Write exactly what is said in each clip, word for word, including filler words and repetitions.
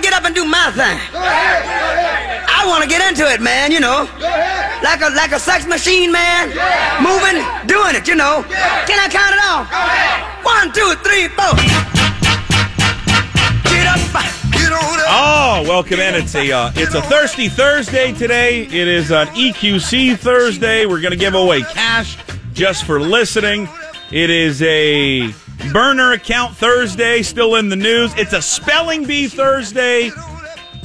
to get up and do my thing. Go ahead. Go ahead. I want to get into it, man, you know. Go ahead. Like a, like a sex machine, man. Yeah. Moving, doing it, you know. Yeah. Can I count it off? Go ahead. One, two, three, four. Get up. Get on up. Oh, welcome in. It's a, uh, it's a Thirsty Thursday today. It is an E Q C Thursday. We're going to give away cash just for listening. It is a burner account Thursday, still in the news. It's a Spelling Bee Thursday.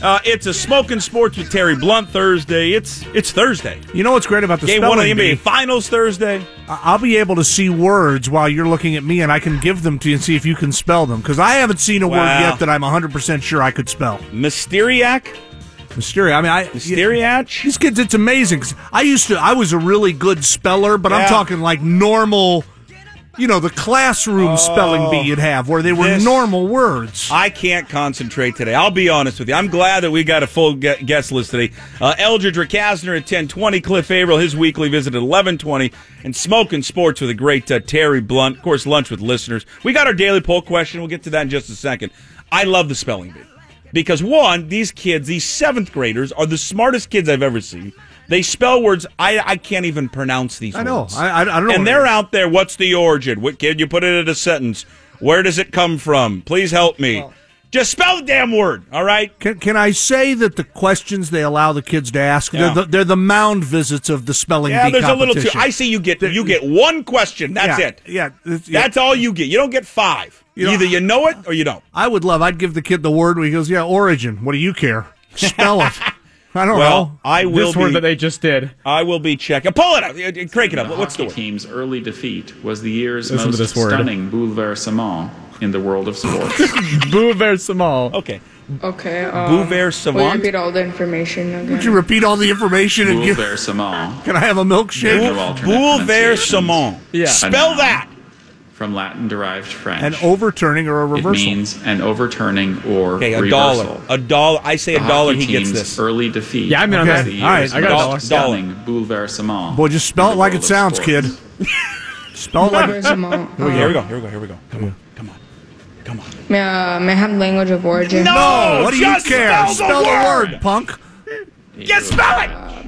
Uh, it's a Smoking Sports with Terry Blunt Thursday. It's it's Thursday. You know what's great about the Game Spelling Bee? Game one of the N B A Finals Thursday. I'll be able to see words while you're looking at me, and I can give them to you and see if you can spell them, because I haven't seen a wow. word yet that I'm one hundred percent sure I could spell. Mysteriac? Mysteriac. I mean, I Mysteriac? You, these kids, it's amazing. 'Cause I used to, I was a really good speller, but yeah. I'm talking like normal... You know, the classroom oh, spelling bee you'd have, where they were this, normal words. I can't concentrate today. I'll be honest with you. I'm glad that we got a full guest list today. Uh, Eldridge Recasner at ten twenty, Cliff Averill, his weekly visit at eleven twenty, and Smoking Sports with a great uh, Terry Blunt. Of course, lunch with listeners. We got our daily poll question. We'll get to that in just a second. I love the spelling bee. Because, one, these kids, these seventh graders, are the smartest kids I've ever seen. They spell words I I can't even pronounce these I words. Know. I, I don't know. And they're out there. What's the origin? What can you put it in a sentence? Where does it come from? Please help me. Well, just spell the damn word. All right. Can Can I say that the questions they allow the kids to ask yeah. they're, the, they're the mound visits of the spelling bee competition. Yeah, there's a little too. I see you get you get one question. That's yeah, it. Yeah, yeah. That's all you get. You don't get five. You Either know, you know it or you don't. I would love. I'd give the kid the word where he goes, yeah, origin. What do you care? Spell it. I don't well, know. I will this be, word that they just did. I will be checking. Pull it up. Crank it up. The What's the word? Team's early defeat was the year's Listen most stunning bouleversement in the world of sports. Bouleversement. Okay. Okay. Uh, bouleversement. Will you repeat all the information again? Would you repeat all the information and give? Bouleversement. Can I have a milkshake? Bouleversement. Yeah. Spell that. From Latin derived French. An overturning or a reversal. It means an overturning or okay, a reversal. Dollar. A dollar. I say the a dollar, he gets this. Early defeat. Yeah, I mean, okay. the All right, I got a dollar. Boy, just spell it like it sounds, sports. Kid. Spell it like it sounds. Here we go, here we go, here we go. Come on, come on, come on. May, uh, may I have language of origin? No! no what do you care? Spell the word, word punk. Yes, spell it! Uh,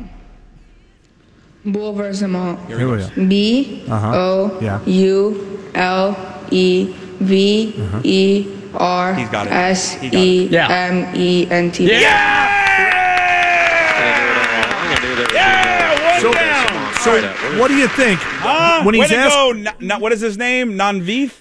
Bouleversement. Here we go. B O U L E V E R S E M E N T. Yeah! One down! So, what do you think? When he's asked... What is his name? Nanvith?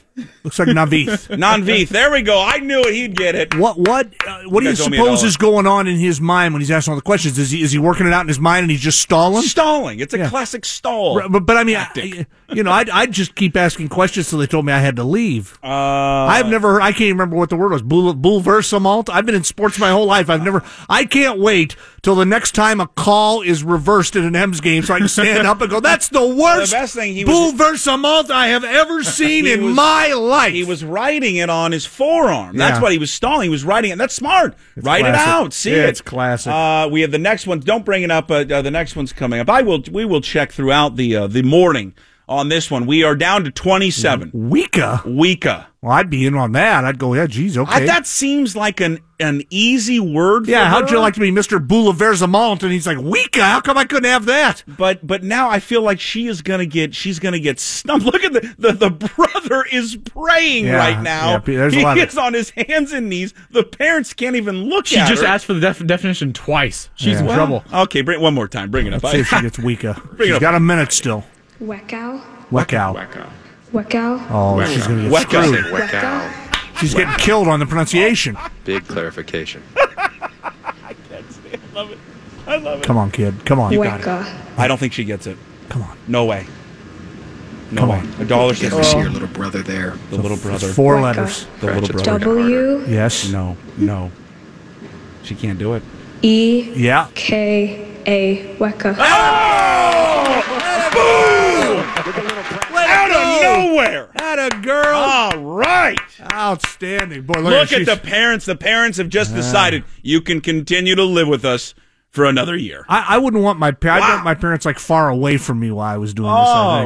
Looks like Navith. Navith. There we go. I knew it. He'd get it. What What? Uh, what do you suppose is going on in his mind when he's asking all the questions? Is he is he working it out in his mind and he's just stalling? Stalling. It's a yeah. classic stall. But, but, but I mean, I, you know, I'd, I'd just keep asking questions till they told me I had to leave. Uh, I've never heard, I can't remember what the word was. Bouleversement. I've been in sports my whole life. I've never, I can't wait till the next time a call is reversed at an M's game so I can stand up and go, that's the worst well, the best thing he was, bouleversement I have ever seen in was, my life. He was writing it on his forearm. That's yeah. what he was stalling. He was writing it. That's smart. It's Write classic. It out. See yeah, it. It's classic. Uh, we have the next one. Don't bring it up. Uh, uh, the next one's coming up. I will. We will check throughout the uh, the morning on this one. We are down to twenty-seven. Weka. Weka. Well, I'd be in on that. I'd go, yeah, geez, okay. I, that seems like an an easy word. Yeah, for how'd her? You like to be Mister Bouleversement? And he's like, Weka. How come I couldn't have that? But but now I feel like she is gonna get she's gonna get stumped. Look at the the, the brother is praying yeah, right now. Yeah, he of... is on his hands and knees. The parents can't even look she at her. She just asked for the def definition twice. She's yeah. in well, trouble. Okay, bring it one more time. Bring it up. Let's I... see if she gets Weka. She's got a minute still. Weka. Weka. Weka. Weka. Oh, Weka. She's going to get Weka. Screwed. Weka. She's Weka. Getting killed on the pronunciation. Big clarification. I can't see it. I love it. I love it. Come on, kid. Come on. You got it. I don't think she gets it. Come on. No way. No Come way. On. A dollar says, oh. see your little brother there. The, the little brother. Four Weka. Letters. The French little brother. W. Yes. No. No. She can't do it. E. Yeah. K. A. Weka. Oh! Boom! Out of nowhere! Out of girl! All right! Outstanding. Boy, look, look at the parents. The parents have just decided you can continue to live with us for another year. I, I wouldn't want my pa- wow. I got my parents like far away from me while I was doing oh,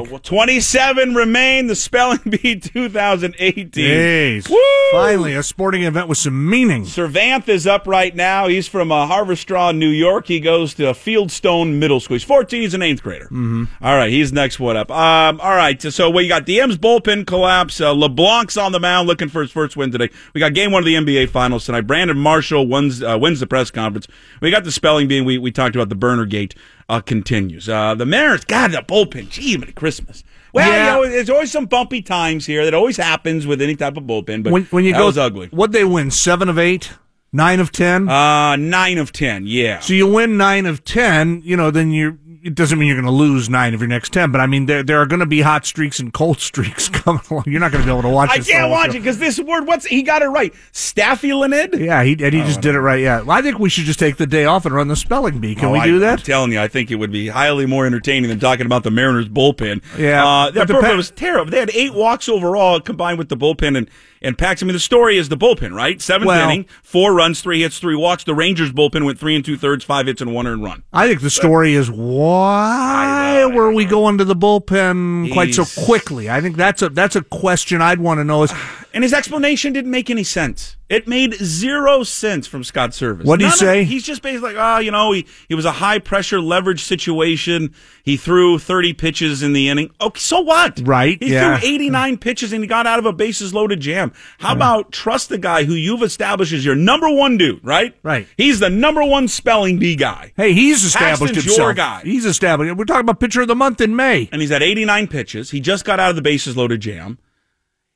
this. Oh, well, twenty-seven remain. The Spelling Bee twenty eighteen. Jeez. Woo! Finally, a sporting event with some meaning. Cervanth is up right now. He's from uh, Harvestraw, New York. He goes to Fieldstone Middle School. He's fourteen. He's an eighth grader. Mm-hmm. All right, he's next one up. Um, all right, so we got D M's bullpen collapse. Uh, LeBlanc's on the mound looking for his first win today. We got game one of the N B A Finals tonight. Brandon Marshall wins, uh, wins the press conference. We got the Spelling Bee. We, we talked about the burner gate uh, continues. Uh, the Mariners, God, the bullpen, gee, even at Christmas. Well, yeah. You know, there's always some bumpy times here. That always happens with any type of bullpen, but when, when you that go, was ugly. What'd they win, seven of eight? nine of ten? Uh, nine of ten, yeah. So you win nine of ten, you know, then you're, it doesn't mean you're going to lose nine of your next ten, but I mean, there there are going to be hot streaks and cold streaks coming along. You're not going to be able to watch. I this can't watch show. It because this word, what's he got it right? Staphylinid. Yeah, he and he oh, just did it right. Yeah, well, I think we should just take the day off and run the Spelling Bee. Can oh, we do I, that? I'm telling you, I think it would be highly more entertaining than talking about the Mariners bullpen. Yeah, uh, their bullpen was terrible. They had eight walks overall, combined with the bullpen and and Pax. I mean, the story is the bullpen, right? Seventh well, inning, four runs, three hits, three walks. The Rangers bullpen went three and two thirds, five hits, and one earned run. I think the story so, is one. Why were we going to the bullpen quite so quickly? I think that's a that's a question I'd want to know. Is and his explanation didn't make any sense. It made zero sense from Scott Servais. What did he say? He's just basically like, oh, you know, he, he was a high-pressure leverage situation. He threw thirty pitches in the inning. Okay, so what? Right, He yeah. threw eighty-nine pitches and he got out of a bases-loaded jam. How yeah. about trust the guy who you've established as your number one dude, right? Right. He's the number one Spelling Bee guy. Hey, he's established Paxton's himself. your guy. He's established. We're talking about pitcher of the month in May. And he's at eighty-nine pitches. He just got out of the bases-loaded jam.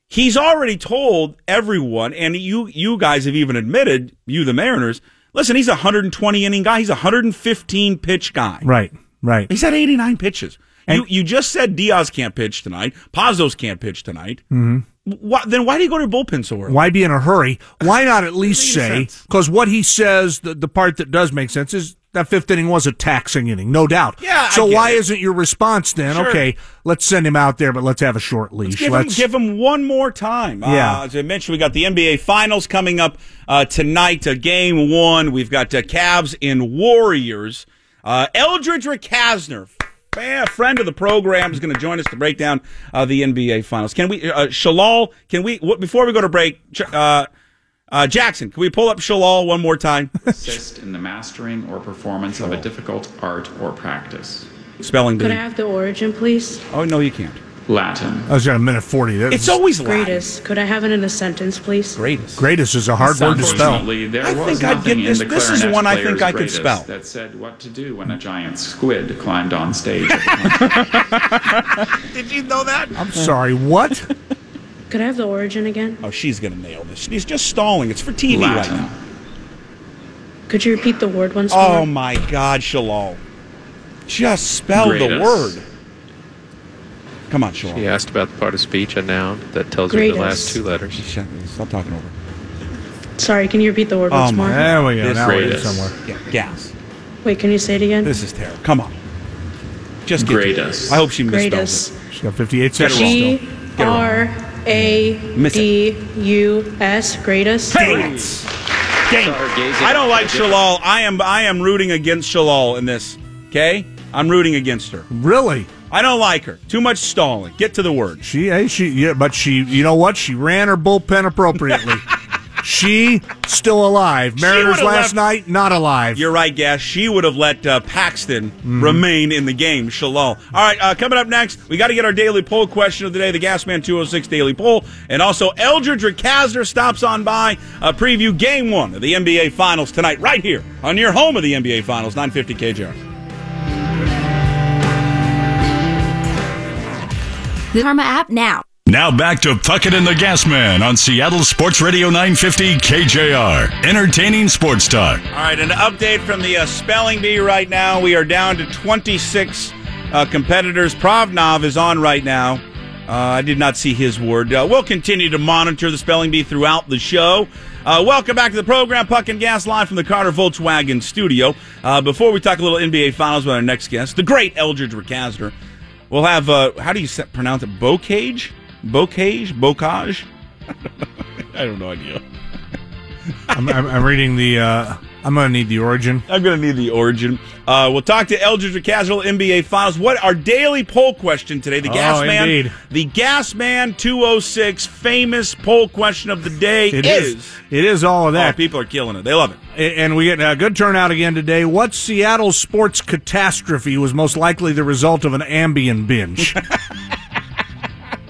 He's already told everyone, and you you guys have even admitted, you the Mariners, listen, he's a one hundred twenty inning guy. He's a one hundred fifteen pitch guy. Right, right. He's at eighty-nine pitches. And you, you just said Diaz can't pitch tonight. Pazos can't pitch tonight. Mm-hmm. Why, then why do you go to your bullpen so early? Why be in a hurry? Why not at least say, because what he says, the, the part that does make sense is, that fifth inning was a taxing inning, no doubt. Yeah, so why it. isn't your response then? Sure. Okay, let's send him out there, but let's have a short leash. Let's give, let's... Him, give him one more time. Yeah. Uh, as I mentioned, we got the N B A Finals coming up uh, tonight, uh, game one. We've got uh, Cavs and Warriors. Uh, Eldridge Recasner, a friend of the program, is going to join us to break down uh, the N B A Finals. Can we, uh, Shalal, can we, before we go to break, uh, Uh, Jackson, can we pull up Shalal one more time? Assist in the mastering or performance of a difficult art or practice. Spelling Bee. Could I have the origin, please? Oh, no, you can't. Latin. I was at a minute forty. That it's was... always Latin. Greatest. Could I have it in a sentence, please? Greatest. Greatest is a hard word to spell. There I was think I'd get this. This is one I think I could spell. That said what to do when a giant squid climbed on stage. Did you know that? I'm sorry, what? Could I have the origin again? Oh, she's going to nail this. She's just stalling. It's for T V Latin. Right now. Could you repeat the word once more? Oh, my God, Shalal. Just spell Greatest. the word. Come on, Shalal. She asked about the part of speech, a noun, that tells Greatest. her the last two letters. Shut me. Stop talking over. Sorry, can you repeat the word oh, once my. more? There we go. This now we're somewhere. Yeah, gas. Wait, can you say it again? This is terrible. Come on. Just get Greatest. I hope she misspells it. She got fifty-eight seconds. She are... A D U S greatest. Greatest. Dang. I don't like Shalal. I am I am rooting against Shalal in this. Okay? I'm rooting against her. Really? I don't like her. Too much stalling. Get to the word. She hey, she yeah, but she you know what? She ran her bullpen appropriately. She still alive. Mariners last left, night, not alive. You're right, Gas. She would have let uh, Paxton mm. remain in the game. Shalal. All right, uh, coming up next, we got to get our daily poll question of the day, the Gasman two oh six daily poll. And also, Eldridge Recasner stops on by uh, preview game one of the N B A Finals tonight, right here on your home of the N B A Finals, nine fifty K J R. The Karma app now. Now back to Puckett and the Gasman on Seattle Sports Radio nine fifty K J R. Entertaining sports talk. All right, an update from the uh, Spelling Bee right now. We are down to twenty-six uh, competitors. Provnov is on right now. Uh, I did not see his word. Uh, we'll continue to monitor the Spelling Bee throughout the show. Uh, welcome back to the program, Puck and Gas, live from the Carter Volkswagen studio. Uh, before we talk a little N B A Finals with our next guest, the great Eldridge Recasner, we'll have, uh, how do you pronounce it, Bocage? Bocage? Bocage? I don't know, idea. I'm, I'm, I'm reading the. Uh, I'm going to need the origin. I'm going to need the origin. Uh, we'll talk to Eldridge Recasner, N B A Finals. What our daily poll question today? The gas oh, man. Indeed. The gas man two oh six famous poll question of the day it is, is. It is all of that. Oh, people are killing it. They love it. And we get a good turnout again today. What Seattle sports catastrophe was most likely the result of an Ambien binge?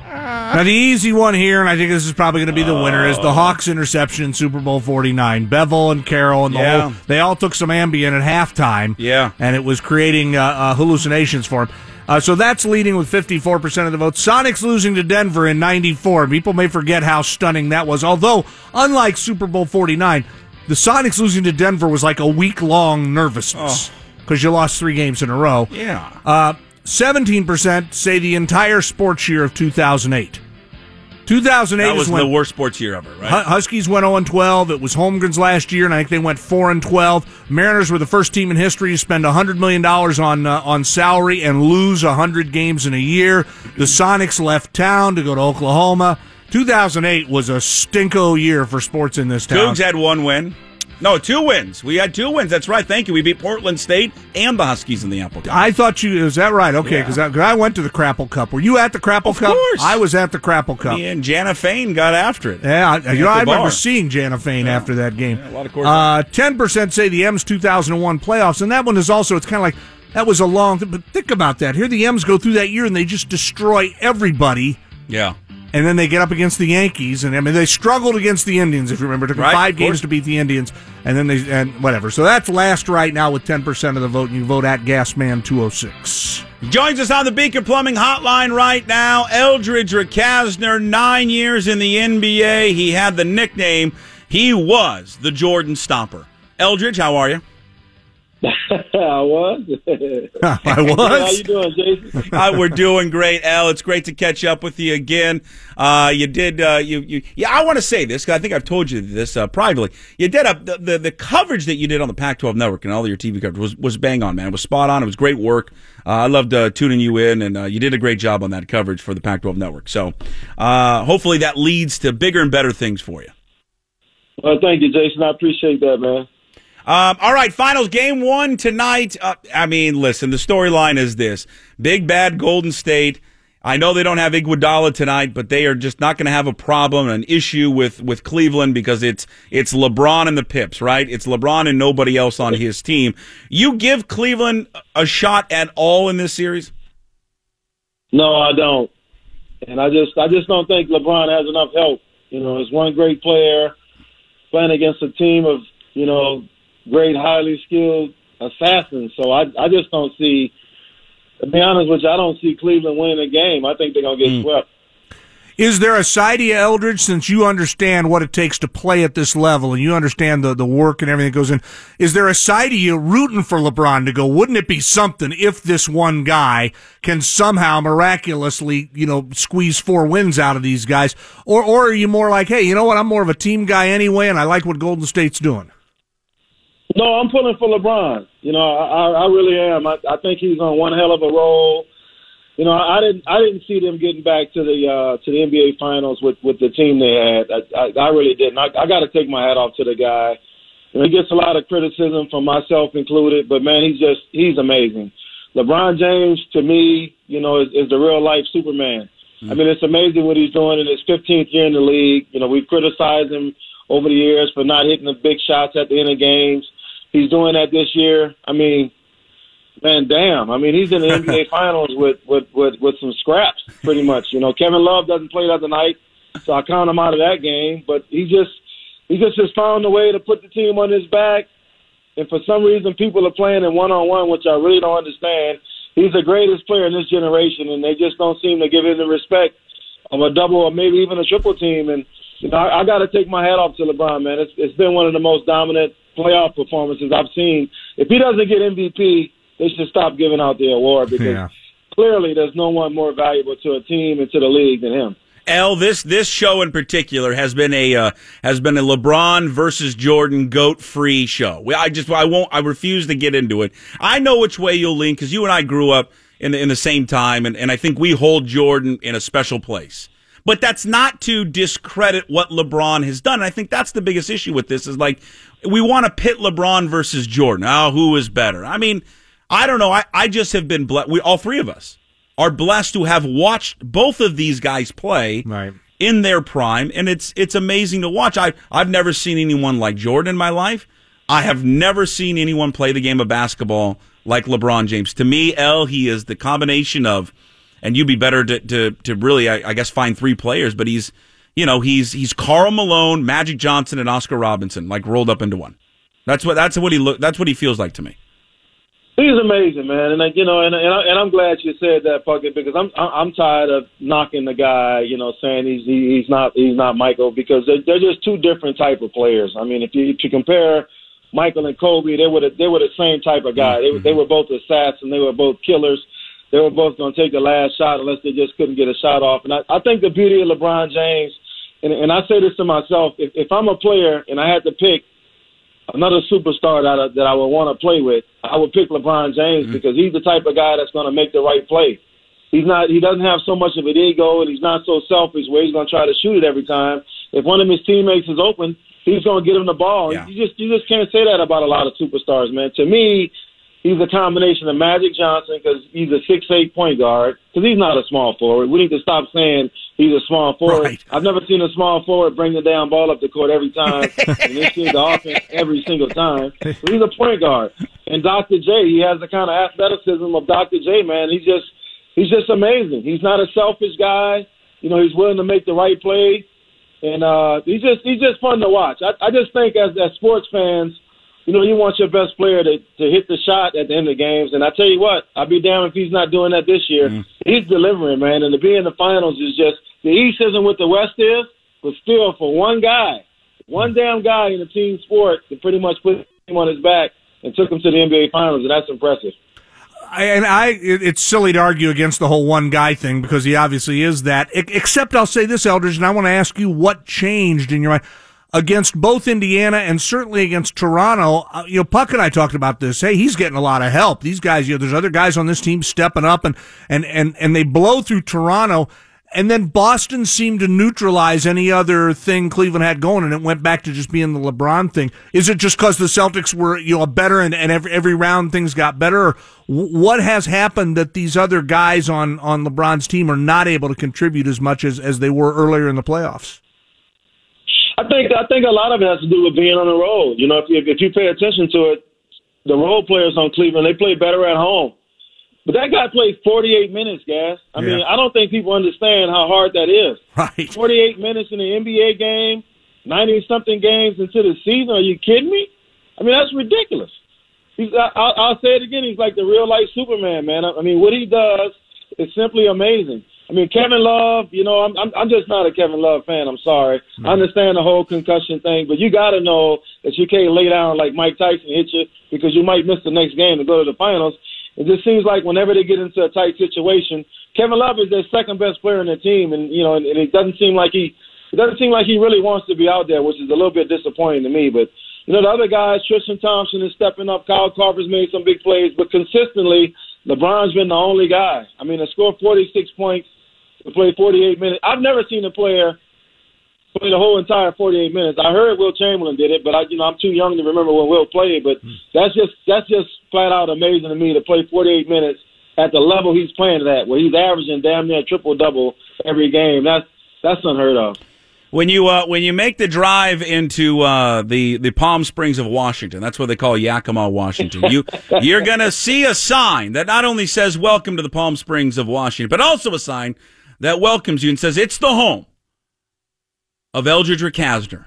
Now, the easy one here, and I think this is probably going to be the oh. winner, is the Hawks' interception in Super Bowl forty-nine. Bevel and Carroll and the yeah. whole, they all took some Ambien at halftime, yeah. and it was creating uh, uh, hallucinations for them. Uh, so that's leading with fifty-four percent of the vote. Sonics losing to Denver in ninety-four. People may forget how stunning that was, although, unlike Super Bowl forty-nine, the Sonics losing to Denver was like a week-long nervousness because oh. you lost three games in a row. Yeah. Uh, seventeen percent say the entire sports year of two thousand eight. two thousand eight that was when the worst sports year ever, right? Huskies went oh and twelve. It was Holmgren's last year, and I think they went four and twelve. Mariners were the first team in history to spend one hundred million dollars on uh, on salary and lose one hundred games in a year. The Sonics left town to go to Oklahoma. two thousand eight was a stinko year for sports in this town. Cougs had one win. No, two wins. We had two wins. That's right. Thank you. We beat Portland State and the Huskies in the Apple Cup. I thought you... Is that right? Okay, because yeah. I, I went to the Crapple Cup. Were you at the Crapple of Cup? Of course. I was at the Crapple Cup. Me and Jana Fain got after it. Yeah, I, you know, I remember seeing Jana Fain yeah. after that game. Yeah, a lot of quarterbacks. ten percent say the M's two thousand one playoffs, and that one is also... It's kind of like, that was a long... But think about that. Here the M's go through that year, and they just destroy everybody. Yeah. And then they get up against the Yankees, and I mean they struggled against the Indians, if you remember. It took them right, five games to beat the Indians, and then they and whatever. So that's last right now with ten percent of the vote. And you vote at Gasman two oh six. Joins us on the Beaker Plumbing Hotline right now, Eldridge Recasner, nine years in the N B A. He had the nickname. He was the Jordan Stopper. Eldridge, how are you? I was. I was. How you doing, Jason? uh, we're doing great, Al. It's great to catch up with you again. Uh, you did. Uh, you, you. Yeah, I want to say this because I think I've told you this uh, privately. You did a, the, the the coverage that you did on the Pac twelve Network and all your T V coverage was was bang on, man. It was spot on. It was great work. Uh, I loved uh, tuning you in, and uh, you did a great job on that coverage for the Pac twelve Network. So, uh, hopefully, that leads to bigger and better things for you. Well, thank you, Jason. I appreciate that, man. Um, all right, finals game one tonight. Uh, I mean, listen, the storyline is this. Big, bad Golden State. I know they don't have Iguodala tonight, but they are just not going to have a problem, an issue with, with Cleveland because it's it's LeBron and the Pips, right? It's LeBron and nobody else on his team. You give Cleveland a shot at all in this series? No, I don't. And I just I just don't think LeBron has enough help. You know, it's one great player playing against a team of, you know, great, highly skilled assassins. So I, I just don't see, to be honest with you, I don't see Cleveland winning a game. I think they're going to get swept. Is there a side to you, Eldridge, since you understand what it takes to play at this level and you understand the, the work and everything that goes in, is there a side to you rooting for LeBron to go, wouldn't it be something if this one guy can somehow miraculously, you know, squeeze four wins out of these guys? Or, or are you more like, hey, you know what, I'm more of a team guy anyway and I like what Golden State's doing? No, I'm pulling for LeBron. You know, I, I really am. I, I think he's on one hell of a roll. You know, I didn't, I didn't see them getting back to the uh, to the N B A Finals with, with the team they had. I, I, I really didn't. I, I got to take my hat off to the guy. You know, he gets a lot of criticism from myself included, but man, he's just he's amazing. LeBron James, to me, you know, is, is the real life Superman. Mm-hmm. I mean, it's amazing what he's doing in his fifteenth year in the league. You know, we've criticized him over the years for not hitting the big shots at the end of games. He's doing that this year. I mean, man, damn. I mean, he's in the N B A Finals with, with, with, with some scraps, pretty much. You know, Kevin Love doesn't play the other night, so I count him out of that game. But he just he just has found a way to put the team on his back. And for some reason, people are playing him one-on-one, which I really don't understand. He's the greatest player in this generation, and they just don't seem to give him the respect of a double or maybe even a triple team. And you know, I, I got to take my hat off to LeBron, man. It's, it's been one of the most dominant playoff performances I've seen. If he doesn't get M V P, they should stop giving out the award because yeah. clearly there's no one more valuable to a team and to the league than him. Al, this this show in particular has been a uh, has been a LeBron versus Jordan goat-free show. I just I won't I refuse to get into it. I know which way you'll lean because you and I grew up in the, in the same time, and, and I think we hold Jordan in a special place. But that's not to discredit what LeBron has done. And I think that's the biggest issue with this is, like, we want to pit LeBron versus Jordan. Oh, who is better? I mean, I don't know. I, I just have been blessed. We, all three of us are blessed to have watched both of these guys play right. in their prime. And it's it's amazing to watch. I, I've never seen anyone like Jordan in my life. I have never seen anyone play the game of basketball like LeBron James. To me, L, he is the combination of, and you'd be better to, to, to really, I, I guess, find three players, but he's, you know, he's he's Karl Malone, Magic Johnson, and Oscar Robertson, like rolled up into one. That's what that's what he look. That's what he feels like to me. He's amazing, man, and like, you know, and and, I, and I'm glad you said that, Puckett, because I'm I'm tired of knocking the guy, you know, saying he's he's not he's not Michael, because they're, they're just two different type of players. I mean, if you if you compare Michael and Kobe, they were the, they were the same type of guy. They were, they were both assassins. They were both killers. They were both going to take the last shot unless they just couldn't get a shot off. And I, I think the beauty of LeBron James, and, and I say this to myself, if, if I'm a player and I had to pick another superstar that I, that I would want to play with, I would pick LeBron James mm-hmm. because he's the type of guy that's going to make the right play. He's not. He doesn't have so much of an ego, and he's not so selfish where he's going to try to shoot it every time. If one of his teammates is open, he's going to get him the ball. Yeah. You just you just can't say that about a lot of superstars, man. To me, he's a combination of Magic Johnson because he's a six eight point guard, because he's not a small forward. We need to stop saying he's a small forward. Right. I've never seen a small forward bring the damn ball up the court every time and this kid's offense every single time. But he's a point guard. And Doctor J, he has the kind of athleticism of Doctor J, man. He's just he's just amazing. He's not a selfish guy. You know, he's willing to make the right play. And uh, he's just he's just fun to watch. I, I just think as, as sports fans, you know, you want your best player to, to hit the shot at the end of games. And I tell you what, I'll be damned if he's not doing that this year. Mm. He's delivering, man. And to be in the finals is just – the East isn't what the West is, but still for one guy, one damn guy in a team sport to pretty much put him on his back and took him to the N B A Finals, and that's impressive. I, and I, it, it's silly to argue against the whole one guy thing because he obviously is that. I, except I'll say this, Eldridge, and I want to ask you what changed in your mind against both Indiana and certainly against Toronto. Uh, you know, Puck and I talked about this. Hey, he's getting a lot of help. These guys, you know, there's other guys on this team stepping up, and and and and they blow through Toronto. And then Boston seemed to neutralize any other thing Cleveland had going, and it went back to just being the LeBron thing. Is it just because the Celtics were, you know, better, and, and every, every round things got better? Or what has happened that these other guys on, on LeBron's team are not able to contribute as much as, as they were earlier in the playoffs? I think I think a lot of it has to do with being on the road. You know, if, if you pay attention to it, the role players on Cleveland, they play better at home. But that guy played forty-eight minutes, guys. I yeah. mean, I don't think people understand how hard that is. Right. forty-eight minutes in the N B A game, ninety-something games into the season. Are you kidding me? I mean, that's ridiculous. He's, I, I'll say it again. He's like the real-life Superman, man. I, I mean, what he does is simply amazing. I mean, Kevin Love, you know, I'm, I'm, I'm just not a Kevin Love fan. I'm sorry. Mm. I understand the whole concussion thing, but you got to know that you can't lay down like Mike Tyson hit you because you might miss the next game to go to the finals. It just seems like whenever they get into a tight situation, Kevin Love is their second best player in their team, and you know, and, and it doesn't seem like he, it doesn't seem like he really wants to be out there, which is a little bit disappointing to me. But you know, the other guys, Tristan Thompson is stepping up. Kyle Korver's made some big plays, but consistently, LeBron's been the only guy. I mean, to score forty-six points, to play forty-eight minutes, I've never seen a player play the whole entire forty-eight minutes. I heard Will Chamberlain did it, but I, you know, I'm too young to remember when Will played. But that's just that's just flat out amazing to me to play forty-eight minutes at the level he's playing at, where he's averaging damn near triple double every game. That's that's unheard of. When you uh, when you make the drive into uh, the the Palm Springs of Washington, that's what they call Yakima, Washington. You you're gonna see a sign that not only says "Welcome to the Palm Springs of Washington," but also a sign that welcomes you and says it's the home of Eldridge Recasner,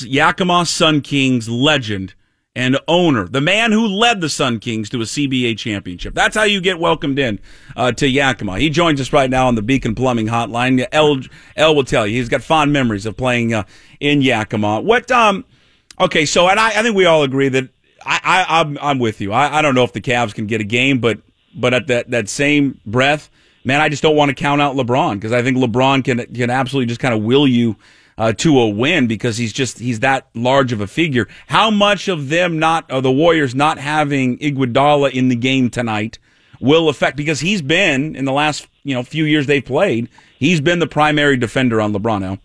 Yakima Sun Kings legend and owner, the man who led the Sun Kings to a C B A championship. That's how you get welcomed in uh, to Yakima. He joins us right now on the Beacon Plumbing Hotline. El, El will tell you he's got fond memories of playing uh, in Yakima. What? Um, okay, so and I, I think we all agree that I, I, I'm, I'm with you. I, I don't know if the Cavs can get a game, but but at that that same breath, man, I just don't want to count out LeBron because I think LeBron can can absolutely just kind of will you uh, to a win because he's just he's that large of a figure. How much of them not of the Warriors not having Iguodala in the game tonight will affect, because he's been in the last you know, few years they've played, he's been the primary defender on LeBron. Al,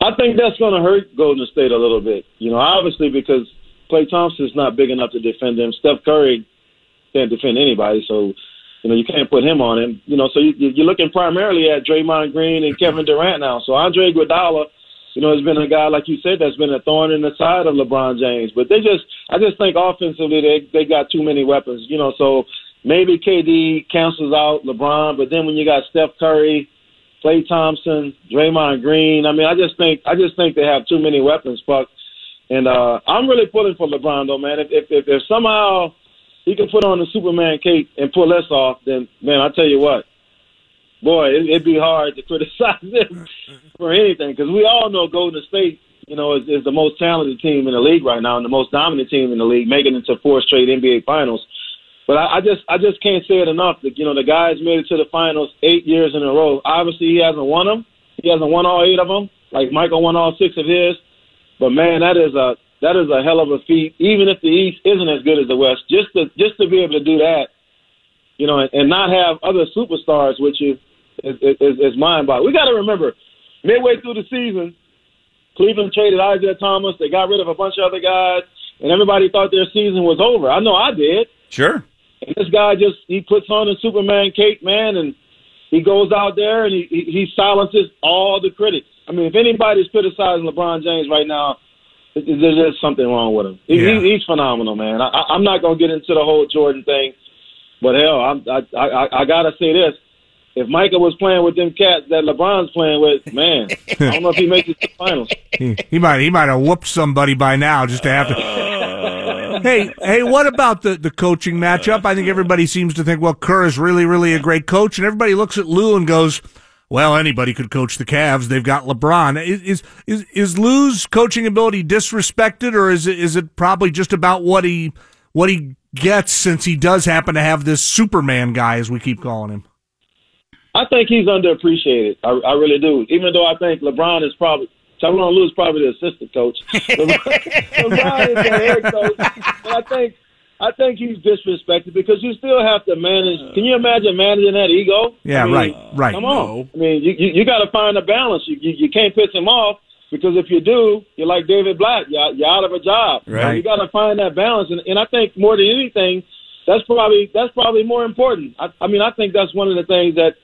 I think that's going to hurt Golden State a little bit. You know, obviously because Klay Thompson's not big enough to defend him. Steph Curry can't defend anybody, so you know you can't put him on him. You know, so you, you're looking primarily at Draymond Green and Kevin Durant now. So Andre Iguodala, you know, has been a guy, like you said, that's been a thorn in the side of LeBron James. But they just, I just think offensively they they got too many weapons. You know, so maybe K D cancels out LeBron, but then when you got Steph Curry, Klay Thompson, Draymond Green, I mean, I just think I just think they have too many weapons, Puck. And uh, I'm really pulling for LeBron, though, man. If, if if if somehow he can put on the Superman cape and pull us off, then, man, I tell you what, boy, it, it'd be hard to criticize him for anything, because we all know Golden State, you know, is, is the most talented team in the league right now and the most dominant team in the league, making it to four straight N B A Finals. But I, I just I just can't say it enough. That, you know, the guy's made it to the finals eight years in a row. Obviously, he hasn't won them. He hasn't won all eight of them. Like Michael won all six of his. But man, that is a that is a hell of a feat. Even if the East isn't as good as the West, just to just to be able to do that, you know, and, and not have other superstars with you is is, is mind-boggling. We got to remember, midway through the season, Cleveland traded Isaiah Thomas. They got rid of a bunch of other guys, and everybody thought their season was over. I know I did. Sure. And this guy just he puts on a Superman cape, man, and he goes out there and he he, he silences all the critics. I mean, if anybody's criticizing LeBron James right now, there's just something wrong with him. He, yeah. He's phenomenal, man. I, I'm not going to get into the whole Jordan thing, but hell, I'm, I I, I got to say this. If Michael was playing with them cats that LeBron's playing with, man, I don't know if he makes it to the finals. He, he might he might have whooped somebody by now just to have to. Uh, hey, hey, what about the, the coaching matchup? I think everybody seems to think, well, Kerr is really, really a great coach, and everybody looks at Lou and goes, well, anybody could coach the Cavs. They've got LeBron. Is is is, is Lou's coaching ability disrespected, or is it, is it probably just about what he what he gets since he does happen to have this Superman guy, as we keep calling him? I think he's underappreciated. I, I really do. Even though I think LeBron is probably Tyronn Lue is probably the assistant coach. LeBron, LeBron is the head coach, but I think I think he's disrespected because you still have to manage. Can you imagine managing that ego? Yeah, I mean, right, right. Come on. No. I mean, you you, you got to find a balance. You, you you can't piss him off because if you do, you're like David Black. You're, you're out of a job. Right. So you got to find that balance. And, and I think more than anything, that's probably that's probably more important. I, I mean, I think that's one of the things that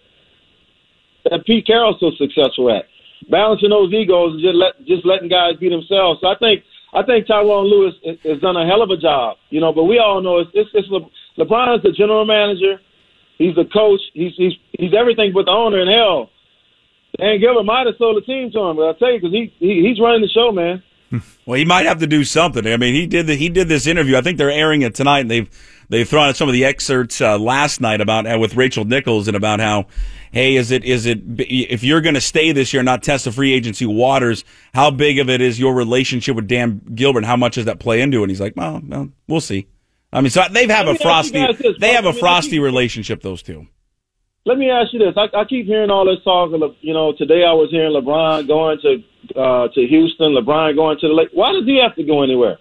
that Pete Carroll's so successful at, balancing those egos and just let just letting guys be themselves. So I think. I think Tyronn Lue has done a hell of a job, you know. But we all know it's, it's, it's Le- LeBron's the general manager, he's the coach, he's he's he's everything but the owner. And hell, Dan Gilbert might have sold the team to him, but I'll tell you, because he, he he's running the show, man. Well, he might have to do something. I mean, he did the, he did this interview. I think they're airing it tonight, and they've they've thrown out some of the excerpts uh, last night about uh, with Rachel Nichols and about how, hey, is it is it if you're going to stay this year and not test the free agency waters, how big of it is your relationship with Dan Gilbert? And how much does that play into it? And he's like, well, well, we'll see. I mean, so they have a frosty this, they have a frosty relationship, those two. Let me ask you this: I, I keep hearing all this talk of, you know, today I was hearing LeBron going to. Uh, to Houston, LeBron going to the Lakers. Why does he have to go anywhere?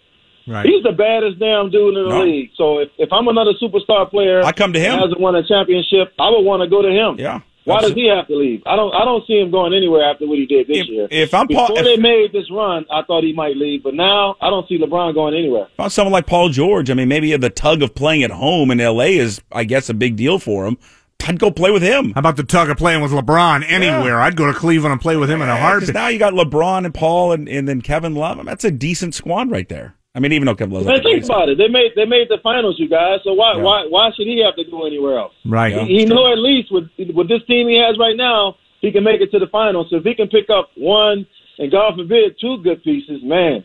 Right. He's the baddest damn dude in the no. league. So if, if I'm another superstar player, I come to him. Hasn't won a championship, I would want to go to him. Yeah. Why absolutely. Does he have to leave? I don't. I don't see him going anywhere after what he did this if, year. If I'm Paul, before if, they made this run, I thought he might leave, but now I don't see LeBron going anywhere. About someone like Paul George, I mean, maybe the tug of playing at home in L A is, I guess, a big deal for him. I'd go play with him. How about the tug of playing with LeBron anywhere? Yeah. I'd go to Cleveland and play with him in a heartbeat. Now you got LeBron and Paul and, and then Kevin Love. I mean, that's a decent squad right there. I mean, even though Kevin Love. Think about it. They made they made the finals, you guys. So why yeah. why why should he have to go anywhere else? Right. He, he know at least with with this team he has right now, he can make it to the finals. So if he can pick up one and God forbid two good pieces, man,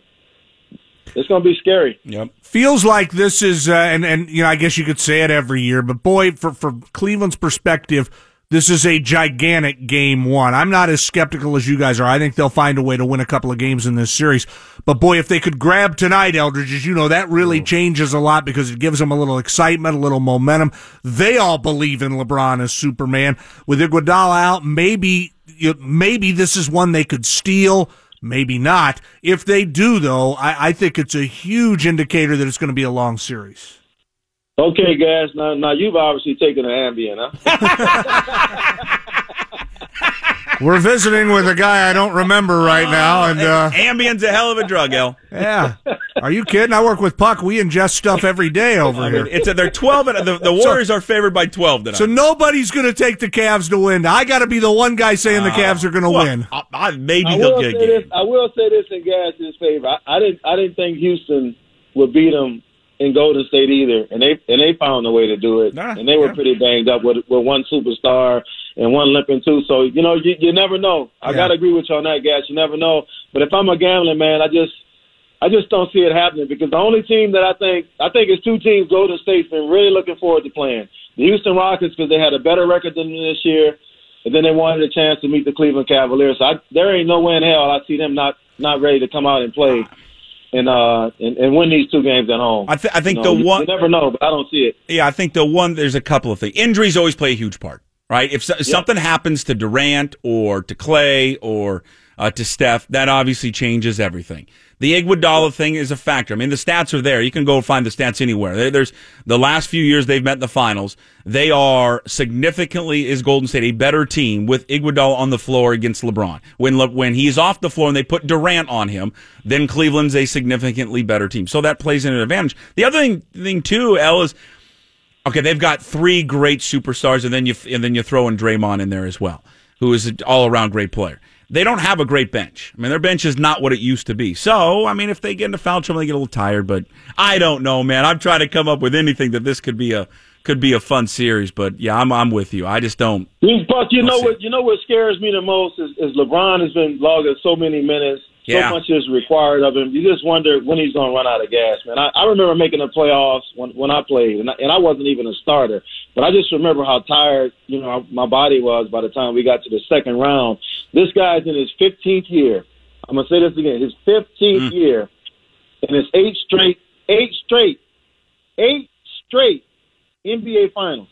it's going to be scary. Yep. Feels like this is, uh, and, and you know, I guess you could say it every year, but boy, for, from Cleveland's perspective, this is a gigantic game one. I'm not as skeptical as you guys are. I think they'll find a way to win a couple of games in this series. But boy, if they could grab tonight, Eldridge, as you know, that really oh. changes a lot because it gives them a little excitement, a little momentum. They all believe in LeBron as Superman. With Iguodala out, maybe, maybe this is one they could steal. Maybe not. If they do, though, I, I think it's a huge indicator that it's going to be a long series. Okay, guys. Now, now you've obviously taken an Ambien, huh? We're visiting with a guy I don't remember right now, and uh, Ambien's a hell of a drug, El. Yeah. Are you kidding? I work with Puck. We ingest stuff every day over I mean, here. It's a, they're twelve, and the, the Warriors so, are favored by twelve tonight. So nobody's going to take the Cavs to win. I got to be the one guy saying uh, the Cavs are going to well, win. I, I maybe I they'll get a game. This, I will say this in Gas's favor. I, I didn't. I didn't think Houston would beat them in Golden State either, and they and they found a way to do it, nah, and they were yeah. pretty banged up with with one superstar and one limping too. So you know, you, you never know. I yeah. gotta agree with you on that, guys. You never know. But if I'm a gambling man, I just I just don't see it happening because the only team that I think I think is two teams Golden State's been really looking forward to playing the Houston Rockets because they had a better record than this year, and then they wanted a chance to meet the Cleveland Cavaliers. So I, there ain't no way in hell I see them not not ready to come out and play. And, uh, and and win these two games at home. I, th- I think you know, the one... You never know, but I don't see it. Yeah, I think the one... There's a couple of things. Injuries always play a huge part, right? If so- yep. something happens to Durant or to Clay or uh, to Steph, that obviously changes everything. The Iguodala thing is a factor. I mean, the stats are there. You can go find the stats anywhere. There's the last few years they've met in the finals. They are significantly, is Golden State a better team with Iguodala on the floor against LeBron? When Le- when he's off the floor and they put Durant on him, then Cleveland's a significantly better team. So that plays in an advantage. The other thing, thing too, El, is, okay, they've got three great superstars, and then you and then you throw in Draymond in there as well, who is an all-around great player. They don't have a great bench. I mean, their bench is not what it used to be. So, I mean, if they get into foul trouble, they get a little tired. But I don't know, man. I'm trying to come up with anything that this could be a could be a fun series. But yeah, I'm I'm with you. I just don't. But you know what? You know what scares me the most is, is LeBron has been logging so many minutes. Yeah. So much is required of him. You just wonder when he's going to run out of gas, man. I, I remember making the playoffs when when I played, and I, and I wasn't even a starter. But I just remember how tired, you know, my body was by the time we got to the second round. This guy's in his fifteenth year. I'm going to say this again. His fifteenth mm. year, and it's eight straight, eight straight, eight straight N B A Finals.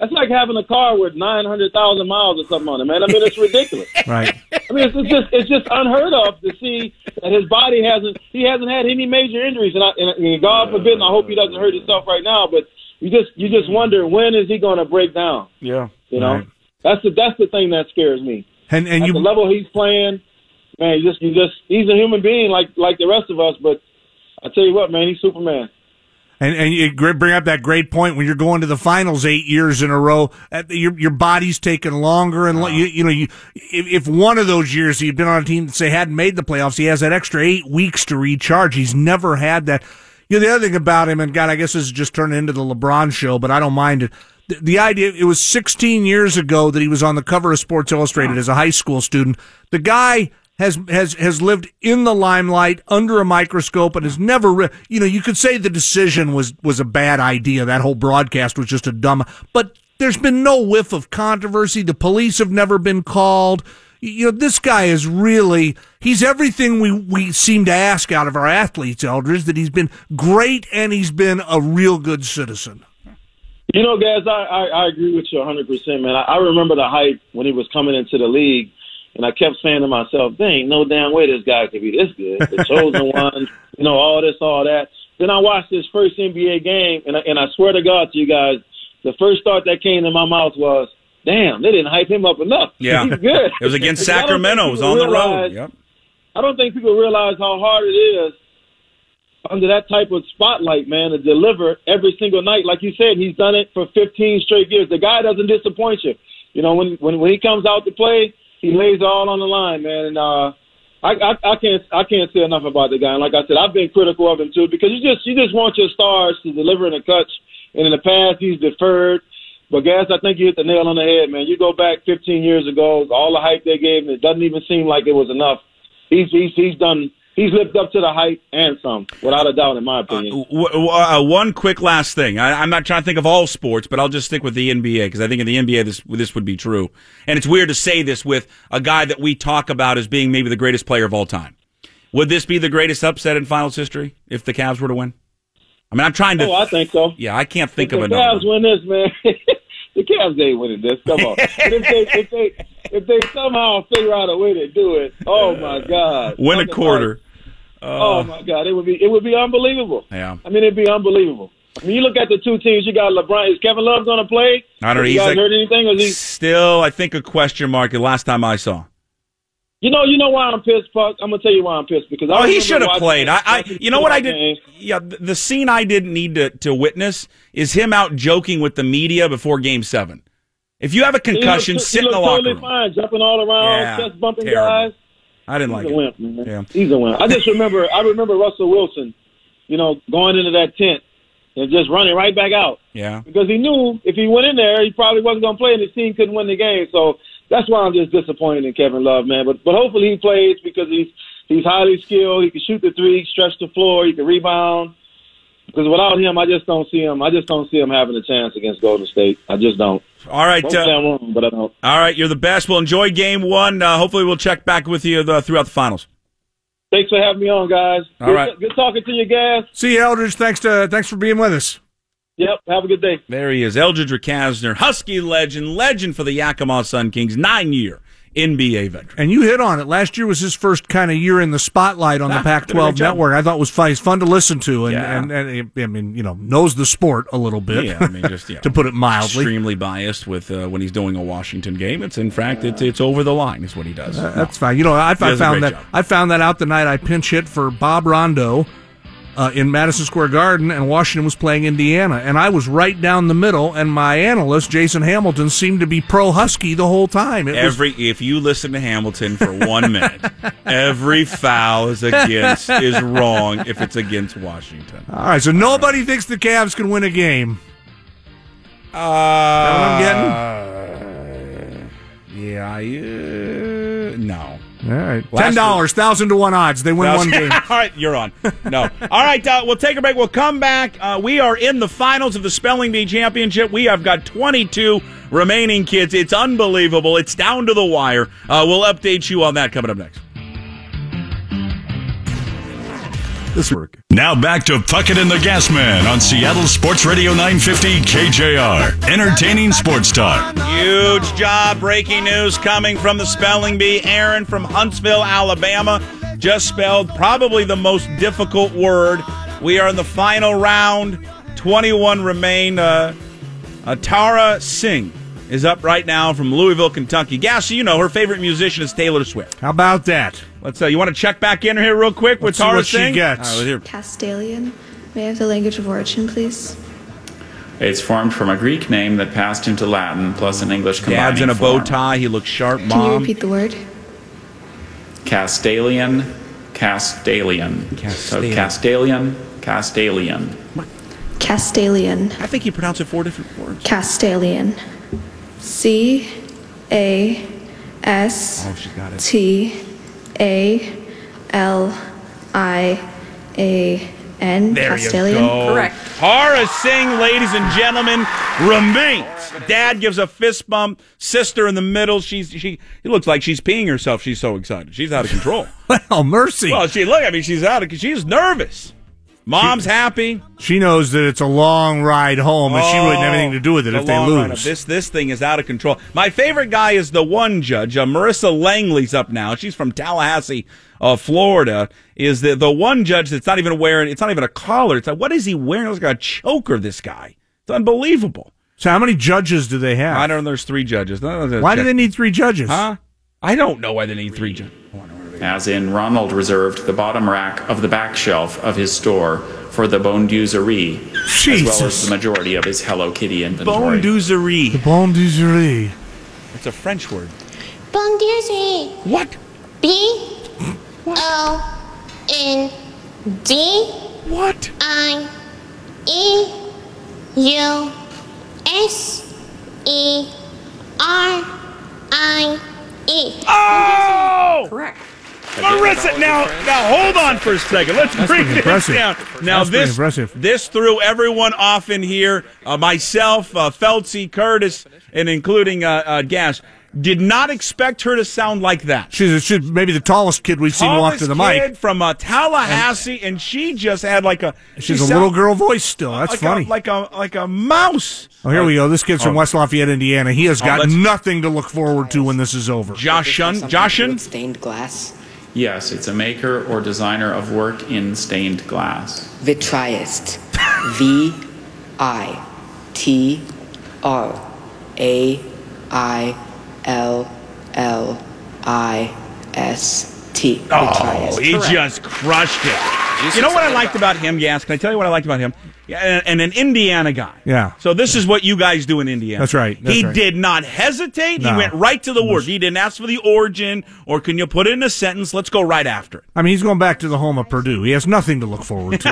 That's like having a car with nine hundred thousand miles or something on it, man. I mean, it's ridiculous. Right. I mean, it's just it's just unheard of to see that his body hasn't he hasn't had any major injuries, and, I, and God forbid, and I hope he doesn't hurt himself right now. But you just you just wonder when is he going to break down? Yeah. You know. Right. That's the that's the thing that scares me. And and At you, the level he's playing, man, you just you just he's a human being like like the rest of us. But I tell you what, man, he's Superman. And and you bring up that great point when you're going to the finals eight years in a row. Your your body's taking longer and wow. you, you know you if, if one of those years he'd been on a team that say hadn't made the playoffs, he has that extra eight weeks to recharge. He's never had that. You know the other thing about him, and God, I guess this is just turning into the LeBron show, but I don't mind it. The idea, it was sixteen years ago that he was on the cover of Sports Illustrated as a high school student. The guy has has has lived in the limelight under a microscope and has never, re- you know, you could say the decision was, was a bad idea. That whole broadcast was just a dumb, but there's been no whiff of controversy. The police have never been called. You know, this guy is really, he's everything we, we seem to ask out of our athletes, Eldridge, that he's been great and he's been a real good citizen. You know, guys, I, I, I agree with you one hundred percent, man. I, I remember the hype when he was coming into the league, and I kept saying to myself, there ain't no damn way this guy could be this good. The chosen one, you know, all this, all that. Then I watched his first N B A game, and I, and I swear to God to you guys, the first thought that came to my mouth was, damn, they didn't hype him up enough. Yeah. He's good. It was against Sacramento. It was on realize, the road. Yep. I don't think people realize how hard it is under that type of spotlight, man, to deliver every single night. Like you said, he's done it for fifteen straight years. The guy doesn't disappoint you. You know, when when, when he comes out to play, he lays it all on the line, man. And uh, I, I I can't I can't say enough about the guy. And like I said, I've been critical of him too because you just you just want your stars to deliver in the clutch. And in the past, he's deferred. But Gas, I think you hit the nail on the head, man. You go back fifteen years ago, all the hype they gave him, it doesn't even seem like it was enough. He's he's he's done. He's lived up to the hype and some, without a doubt, in my opinion. Uh, w- uh, one quick last thing. I, I'm not trying to think of all sports, but I'll just stick with the N B A, because I think in the N B A this this would be true. And it's weird to say this with a guy that we talk about as being maybe the greatest player of all time. Would this be the greatest upset in finals history if the Cavs were to win? I mean, I'm trying to... Oh, I think so. Yeah, I can't think if of a number. The Cavs win this, man. The Cavs ain't winning this. Come on. if, they, if, they, if they somehow figure out a way to do it, oh, my God. Win a quarter. Like, uh, oh, my God. It would be it would be unbelievable. Yeah. I mean, it would be unbelievable. When you look at the two teams, you got LeBron. Is Kevin Love going to play? I don't know. You guys like, heard anything? Or is he... Still, I think, a question mark the last time I saw. You know, you know why I'm pissed, Puck? I'm gonna tell you why I'm pissed because I oh, he should have played. I, I, you know what I did? Yeah, the scene I didn't need to, to witness is him out joking with the media before Game Seven. If you have a concussion, looked, sit in the locker totally room. Fine, jumping all around, yeah, chest bumping terrible. guys. I didn't He's like a it. Wimp, man. Yeah. He's a wimp. I just remember, I remember Russell Wilson, you know, going into that tent and just running right back out. Yeah, because he knew if he went in there, he probably wasn't gonna play, and his team couldn't win the game. So. That's why I'm just disappointed in Kevin Love, man. But but hopefully he plays because he's he's highly skilled. He can shoot the three, stretch the floor, he can rebound. Because without him, I just don't see him. I just don't see him having a chance against Golden State. I just don't. All right, don't uh, I'm wrong, but I don't. All right, you're the best. We'll enjoy Game One. Uh, hopefully, we'll check back with you the, throughout the finals. Thanks for having me on, guys. All good, right, good talking to you, guys. See you, Eldridge. Thanks to thanks for being with us. Yep, have a good day. There he is, Eldridge Recasner, Husky legend, legend for the Yakima Sun Kings, nine-year N B A veteran. And you hit on it. Last year was his first kind of year in the spotlight on ah, the Pac twelve network. I thought it was fun to listen to, and, yeah. and, and, and I mean, you know, knows the sport a little bit, yeah, I mean, just, you know, to put it mildly. Extremely biased with uh, when he's doing a Washington game. It's in fact, yeah. it's it's over the line is what he does. Uh, no. That's fine. You know, I, I found that job. I found that out the night I pinch hit for Bob Rondo. Uh, in Madison Square Garden, and Washington was playing Indiana, and I was right down the middle, and my analyst, Jason Hamilton, seemed to be pro-Husky the whole time. It every was... If you listen to Hamilton for one minute, every foul is against is wrong if it's against Washington. All right, so All nobody right. thinks the Cavs can win a game. Uh, That's what I'm getting? Uh, yeah, I, uh, no. All right. ten dollars, one thousand to one odds. They win one game. All right, you're on. No. All right, uh, we'll take a break. We'll come back. Uh, we are in the finals of the Spelling Bee Championship. We have got twenty-two remaining kids. It's unbelievable. It's down to the wire. Uh, we'll update you on that coming up next. This work. Now back to Puckett and the Gasman on Seattle Sports Radio nine fifty K J R. Entertaining sports talk. Huge job. Breaking news coming from the Spelling Bee. Aaron from Huntsville, Alabama, just spelled probably the most difficult word. We are in the final round. twenty-one remain. Uh, Atara Singh is up right now from Louisville, Kentucky. Gassy, you know, her favorite musician is Taylor Swift. How about that? Let's. Uh, you want to check back in here real quick with Tara Singh? Right, Castalian. May I have the language of origin, please? It's formed from a Greek name that passed into Latin, plus an English combining Dad's in a form. Bow tie. He looks sharp, Mom. Can you repeat the word? Castalian. Castalian. Castalian. So Castalian. Castalian. What? Castalian. I think you pronounce it four different words. Castalian. C A S T A L I A N. There Castalian. You go. Correct. Tara Singh, ladies and gentlemen, remains. Dad gives a fist bump. Sister in the middle. She's she. It looks like she's peeing herself. She's so excited. She's out of control. Well, mercy. Well, she look. I mean, she's out of. She's nervous. Mom's she, happy. She knows that it's a long ride home, and oh, she wouldn't have anything to do with it if they lose. This this thing is out of control. My favorite guy is the one judge. Uh, Marissa Langley's up now. She's from Tallahassee, uh, Florida. Is the the one judge that's not even wearing? It's not even a collar. It's like, what is he wearing? It's like a choker. This guy. It's unbelievable. So how many judges do they have? I don't know. There's three judges. No, no, why check. do they need three judges? Huh? I don't know why they need three judges. As in, Ronald reserved the bottom rack of the back shelf of his store for the bondieuserie, as well as the majority of his Hello Kitty inventory. Bondieuserie. The bondieuserie. It's a French word. Bondieuserie. What? B O N D. What? I E U S E R I E. Oh! Correct. Marissa, now, now hold on for a second. Let's That's bring this impressive. down. Now, That's this this threw everyone off in here. Uh, myself, uh, Feltzy, Curtis, and including uh, uh, Gas, did not expect her to sound like that. She's, she's maybe the tallest kid we've tallest seen walk to the mic. Kid from uh, Tallahassee, and, and she just had like a. She's she a little girl voice still. That's like funny. A, like a like a mouse. Oh, here we go. This kid's oh. from West Lafayette, Indiana. He has got oh, nothing to look forward to when this is over. Joshin, Joshin, stained glass. Yes, it's a maker or designer of work in stained glass. Vitraillest. V I T R A I L L I S T. Oh, he just crushed it. You know what I liked about him, Gas? Can I tell you what I liked about him? And, and an Indiana guy. Yeah. So this is what you guys do in Indiana. That's right. That's he right. did not hesitate. No. He went right to the word. He didn't ask for the origin, or can you put it in a sentence? Let's go right after it. I mean, he's going back to the home of Purdue. He has nothing to look forward to.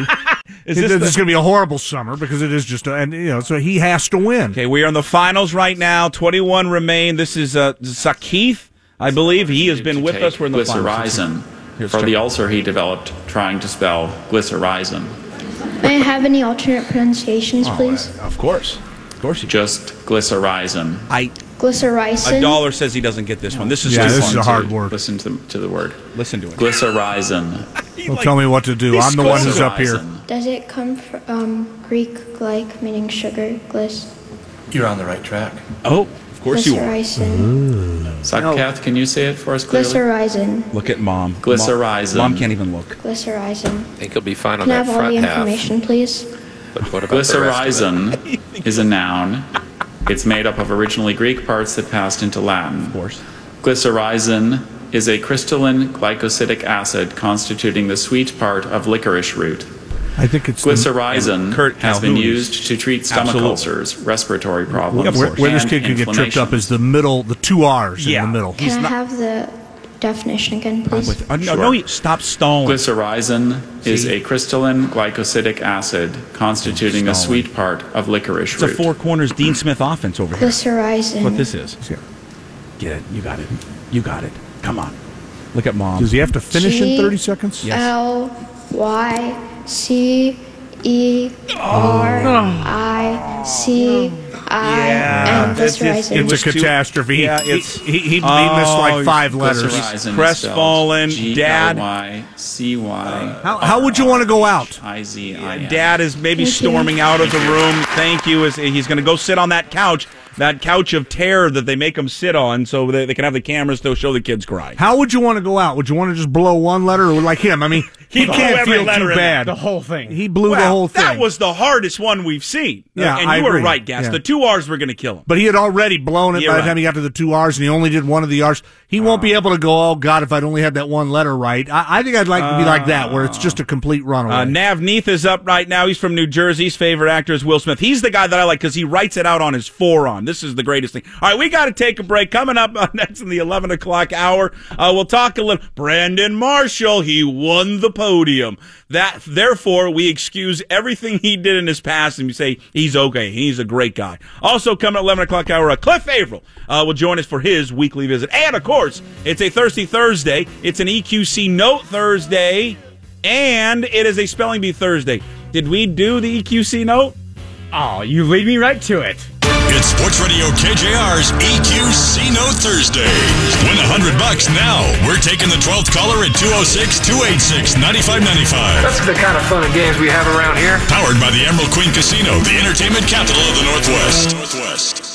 Is this it's going to be a horrible summer because it is just, a, and you know, so he has to win. Okay, we are in the finals right now. twenty-one remain. This is uh, Sakith, I believe. He has been with us. We're in the glycyrrhizin finals. For the ulcer he developed trying to spell glycyrrhizin. May I have any alternate pronunciations, please? Oh, uh, of course. Of course. You Just glycyrrhizin. I, glycyrrhizin? A dollar says he doesn't get this one. This is, yeah, this is a hard word. Listen to the, to the word. Listen to it. Glycyrrhizin. Well, like, tell me what to do. I'm the one who's up here. Does it come from um, Greek glyc, meaning sugar, glys? You're on the right track. Oh, of course you are. Glycyrrhizin. Sakath, can you say it for us clearly? Glycyrrhizin. Look at Mom. Glycyrrhizin. Mom can't even look. Glycyrrhizin. I think he'll be fine on that front half. Can I have all the information, please? But what about glycyrrhizin is a noun. It's made up of originally Greek parts that passed into Latin. Of course. Glycyrrhizin is a crystalline glycosidic acid constituting the sweet part of licorice root. I think it's glycyrrhizin Kurt has Calhoun. Been used to treat stomach Absolutely. Ulcers, respiratory problems. Yep, where, where this kid could get tripped up is the middle, the two R's yeah. in the middle. Can He's I not have the definition again, please? With, uh, no, sure. no, he, stop stalling. Glycyrrhizin See? Is a crystalline glycosidic acid constituting a sweet part of licorice it's root. It's a four corners Dean Smith offense over here. Glycyrrhizin. That's what this is. Get it. You got it. You got it. Come on. Look at Mom. Does he have to finish G in thirty seconds? Yes. L Y C E R I C I N. Yeah, it's, it's, it's a catastrophe. Yeah, it's, he, he, he, oh, he missed like five letters. Crestfallen. Dad. G L Y C Y. How, how would you want to go out? I Z I N. Dad is maybe Thank storming you. Out of the room. Thank you. He's going to go sit on that couch. That couch of terror that they make them sit on so they, they can have the cameras to show the kids cry. How would you want to go out? Would you want to just blow one letter or like him? I mean, he can't feel too bad. The whole thing. He blew well, the whole thing. That was the hardest one we've seen. Yeah, and you I were agree. Right, Gas. Yeah. The two R's were going to kill him. But he had already blown it You're by right. the time he got to the two R's, and he only did one of the R's. He uh, won't be able to go, oh, God, if I'd only had that one letter right. I, I think I'd like uh, to be like that, where it's just a complete runaway. Uh, Navneeth is up right now. He's from New Jersey's favorite actor is Will Smith. He's the guy that I like because he writes it out on his forearm. This is the greatest thing. All right, we got to take a break. Coming up uh, next in the eleven o'clock hour, uh, we'll talk a little. Brandon Marshall, he won the podium. That Therefore, we excuse everything he did in his past and we say he's okay. He's a great guy. Also, coming at eleven o'clock hour, uh, Cliff Averill uh, will join us for his weekly visit. And, of course, it's a Thirsty Thursday. It's an E Q C Note Thursday, and it is a Spelling Bee Thursday. Did we do the E Q C Note? Oh, you lead me right to it. It's Sports Radio K J R's E Q C Note Thursday. Win one hundred bucks now. We're taking the twelfth caller at two oh six, two eight six, nine five nine five. That's the kind of fun and games we have around here. Powered by the Emerald Queen Casino, the entertainment capital of the Northwest. Northwest.